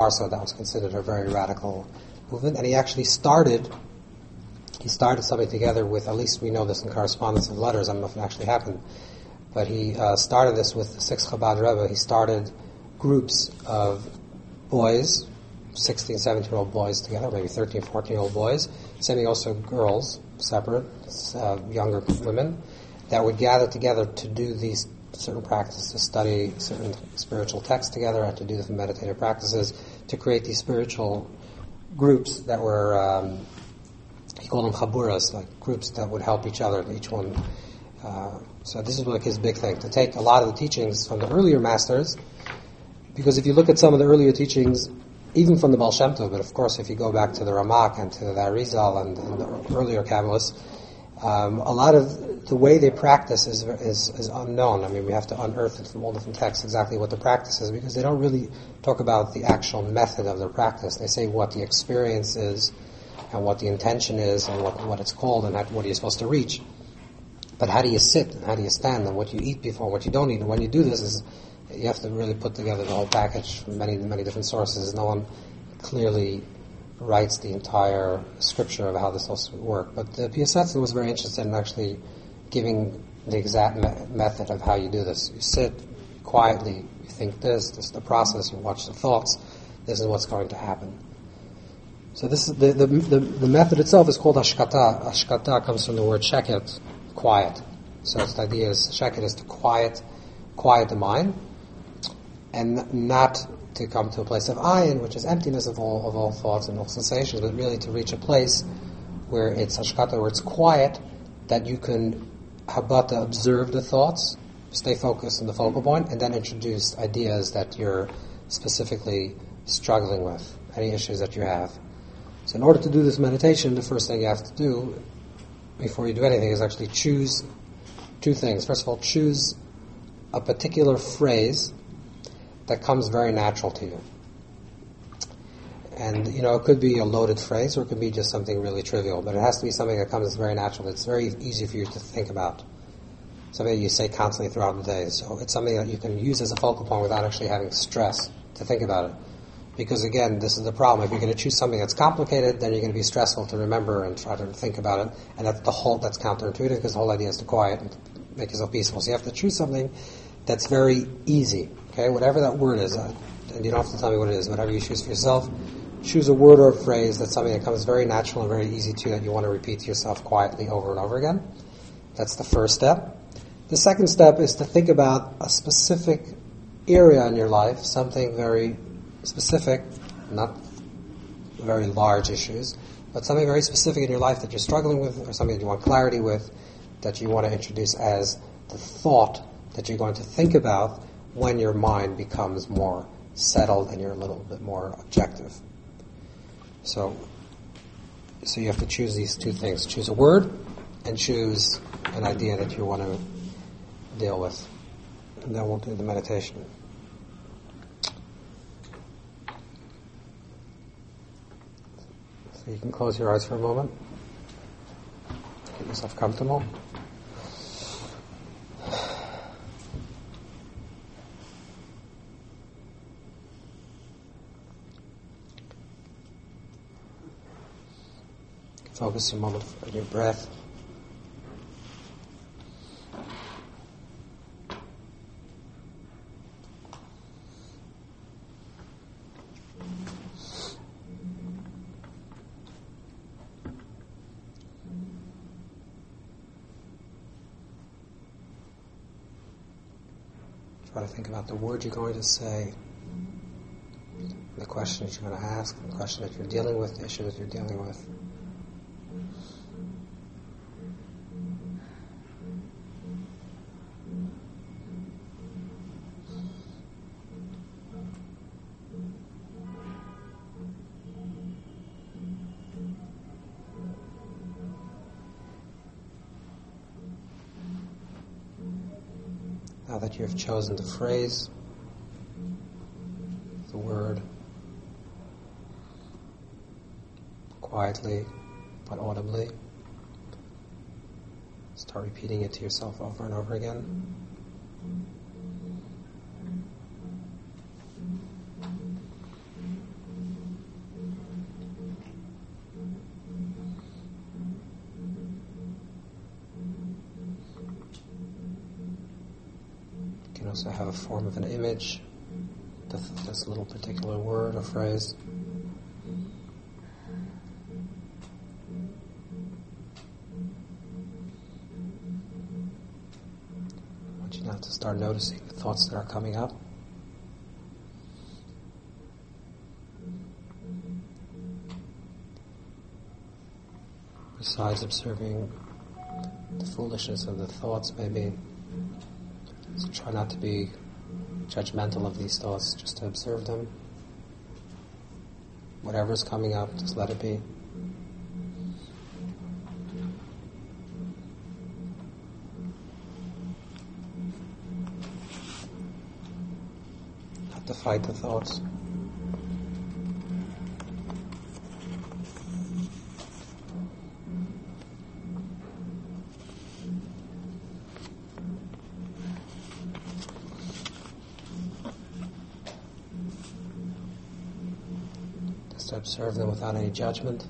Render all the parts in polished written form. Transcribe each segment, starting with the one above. Also, that was considered a very radical movement, and he started something together with, at least we know this in correspondence and letters, I don't know if it actually happened, but he started this with the 6th Chabad Rebbe. He started groups of boys, 16, 17-year-old boys together, maybe 13, 14-year-old boys, sending also girls, separate, younger women, that would gather together to do these certain practices, to study certain spiritual texts together, and to do the meditative practices, to create these spiritual groups that were, he called them chaburas, like groups that would help each other, each one. So this is like his big thing, to take a lot of the teachings from the earlier masters, because if you look at some of the earlier teachings, even from the Baal Shem Tov, but of course if you go back to the Ramak and to the Arizal and the earlier Kabbalists, a lot of the way they practice is unknown. I mean, we have to unearth it from all different texts exactly what the practice is, because they don't really talk about the actual method of their practice. They say what the experience is and what the intention is and what it's called and what you're supposed to reach. But how do you sit and how do you stand and what you eat before and what you don't eat? And when you do this, you have to really put together the whole package from many, many different sources. No one clearly writes the entire scripture of how this also would work. But the Piasetzner was very interested in actually giving the exact method of how you do this. You sit quietly, you think this is the process, you watch the thoughts, this is what's going to happen. So this is the method itself is called Hashkata. Hashkata comes from the word shekhet, quiet. So the idea is, shekhet is to quiet the mind, and not to come to a place of ayin, which is emptiness of all thoughts and all sensations, but really to reach a place where it's hashkata, where it's quiet, that you can habata, observe the thoughts, stay focused on the focal point, and then introduce ideas that you're specifically struggling with, any issues that you have. So in order to do this meditation, the first thing you have to do before you do anything is actually choose two things. First of all, choose a particular phrase that comes very natural to you. And, it could be a loaded phrase or it could be just something really trivial, but it has to be something that comes very natural. It's very easy for you to think about. Something you say constantly throughout the day. So it's something that you can use as a focal point without actually having stress to think about it. Because again, this is the problem. If you're going to choose something that's complicated, then you're going to be stressful to remember and try to think about it. And that's counterintuitive, because the whole idea is to quiet and make yourself peaceful. So you have to choose something that's very easy. Okay, whatever that word is, and you don't have to tell me what it is, whatever you choose for yourself, choose a word or a phrase that's something that comes very natural and very easy to you, that you want to repeat to yourself quietly over and over again. That's the first step. The second step is to think about a specific area in your life, something very specific, not very large issues, but something very specific in your life that you're struggling with, or something that you want clarity with, that you want to introduce as the thought that you're going to think about when your mind becomes more settled and you're a little bit more objective. So you have to choose these two things. Choose a word and choose an idea that you want to deal with. And then we'll do the meditation. So you can close your eyes for a moment. Get yourself comfortable. Focus a moment on your breath. Try to think about the word you're going to say, the question that you're going to ask, the question that you're dealing with, the issue that you're dealing with. Now that you have chosen the phrase, the word, quietly but audibly, start repeating it to yourself over and over again. So have a form of an image, this little particular word or phrase. I want you now to start noticing the thoughts that are coming up. Besides observing the foolishness of the thoughts, maybe, so try not to be judgmental of these thoughts, just to observe them. Whatever's coming up, just let it be. Not to fight the thoughts. Observe them without any judgment.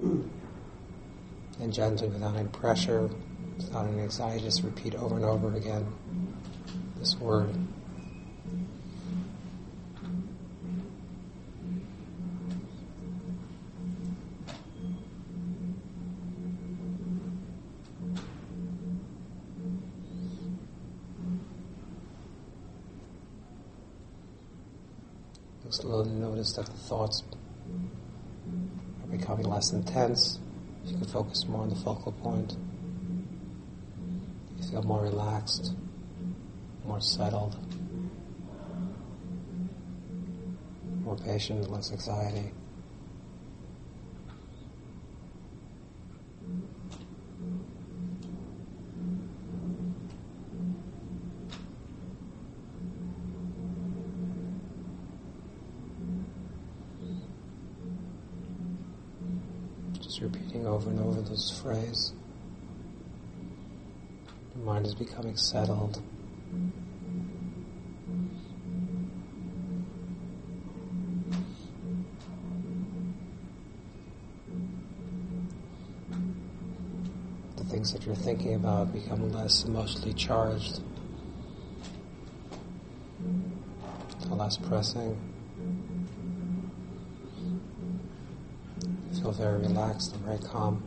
And gently, without any pressure, without any anxiety, just repeat over and over again this word. Slowly notice that the thoughts are becoming less intense. You can focus more on the focal point. You feel more relaxed, more settled, more patient, less anxiety. Repeating over and over this phrase. The mind is becoming settled. The things that you're thinking about become less emotionally charged, less pressing. Feel very relaxed and very calm.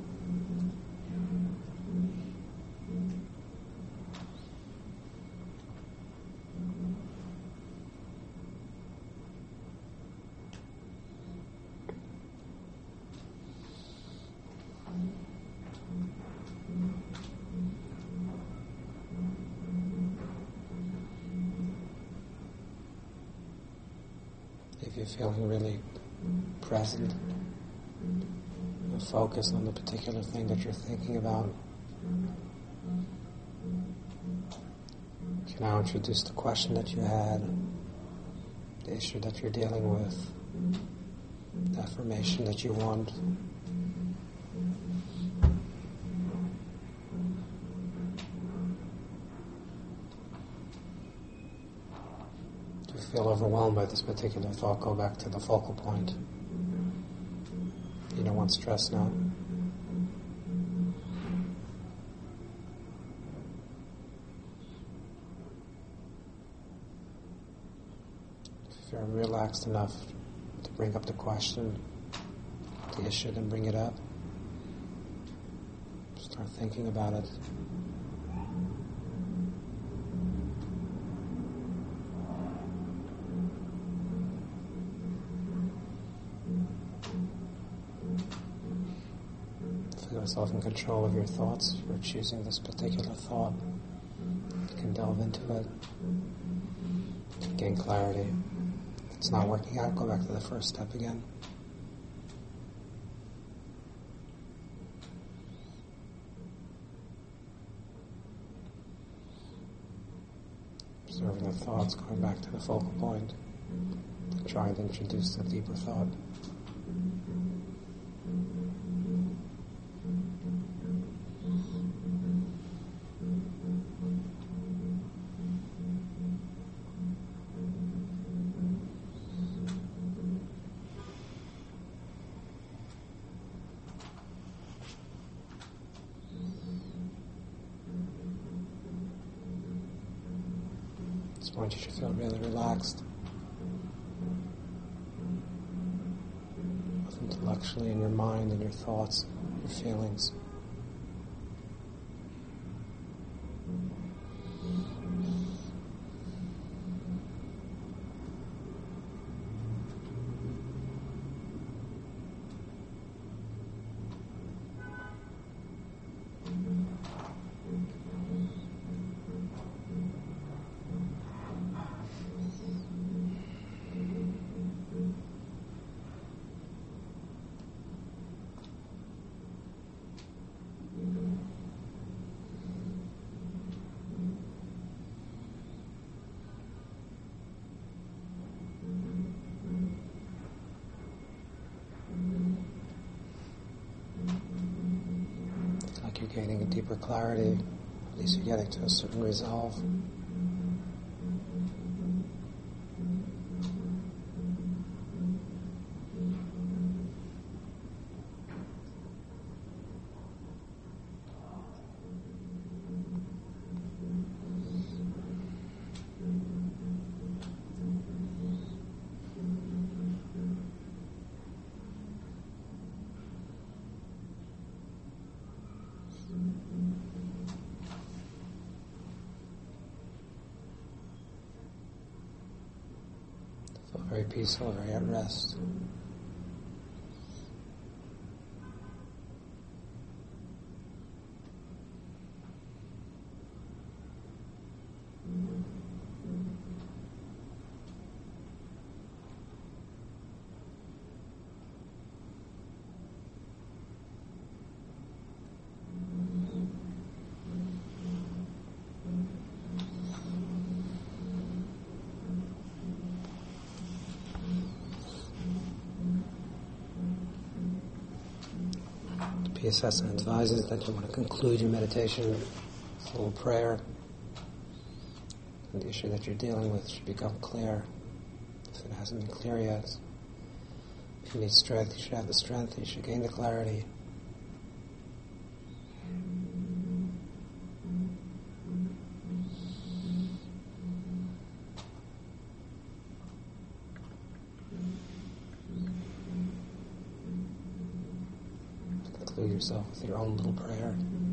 If you're feeling really present, focus on the particular thing that you're thinking about. You can now introduce the question that you had, the issue that you're dealing with, the affirmation that you want. If you feel overwhelmed by this particular thought, go back to the focal point. You don't want stress now. If you're relaxed enough to bring up the question, the issue, then bring it up. Start thinking about it. Yourself in control of your thoughts. You're choosing this particular thought. You can delve into it, you can gain clarity. If it's not working out, go back to the first step again. Observing the thoughts, going back to the focal point, and trying to introduce a deeper thought. this point you should feel really relaxed, both intellectually in your mind and your thoughts, your feelings. Gaining a deeper clarity, at least you're getting to a certain resolve. Very peaceful, very at rest. Piasetzner advises that you want to conclude your meditation with a little prayer, and the issue that you're dealing with should become clear. If it hasn't been clear yet, if you need strength, you should have the strength, you should gain the clarity. Yourself with your own little prayer.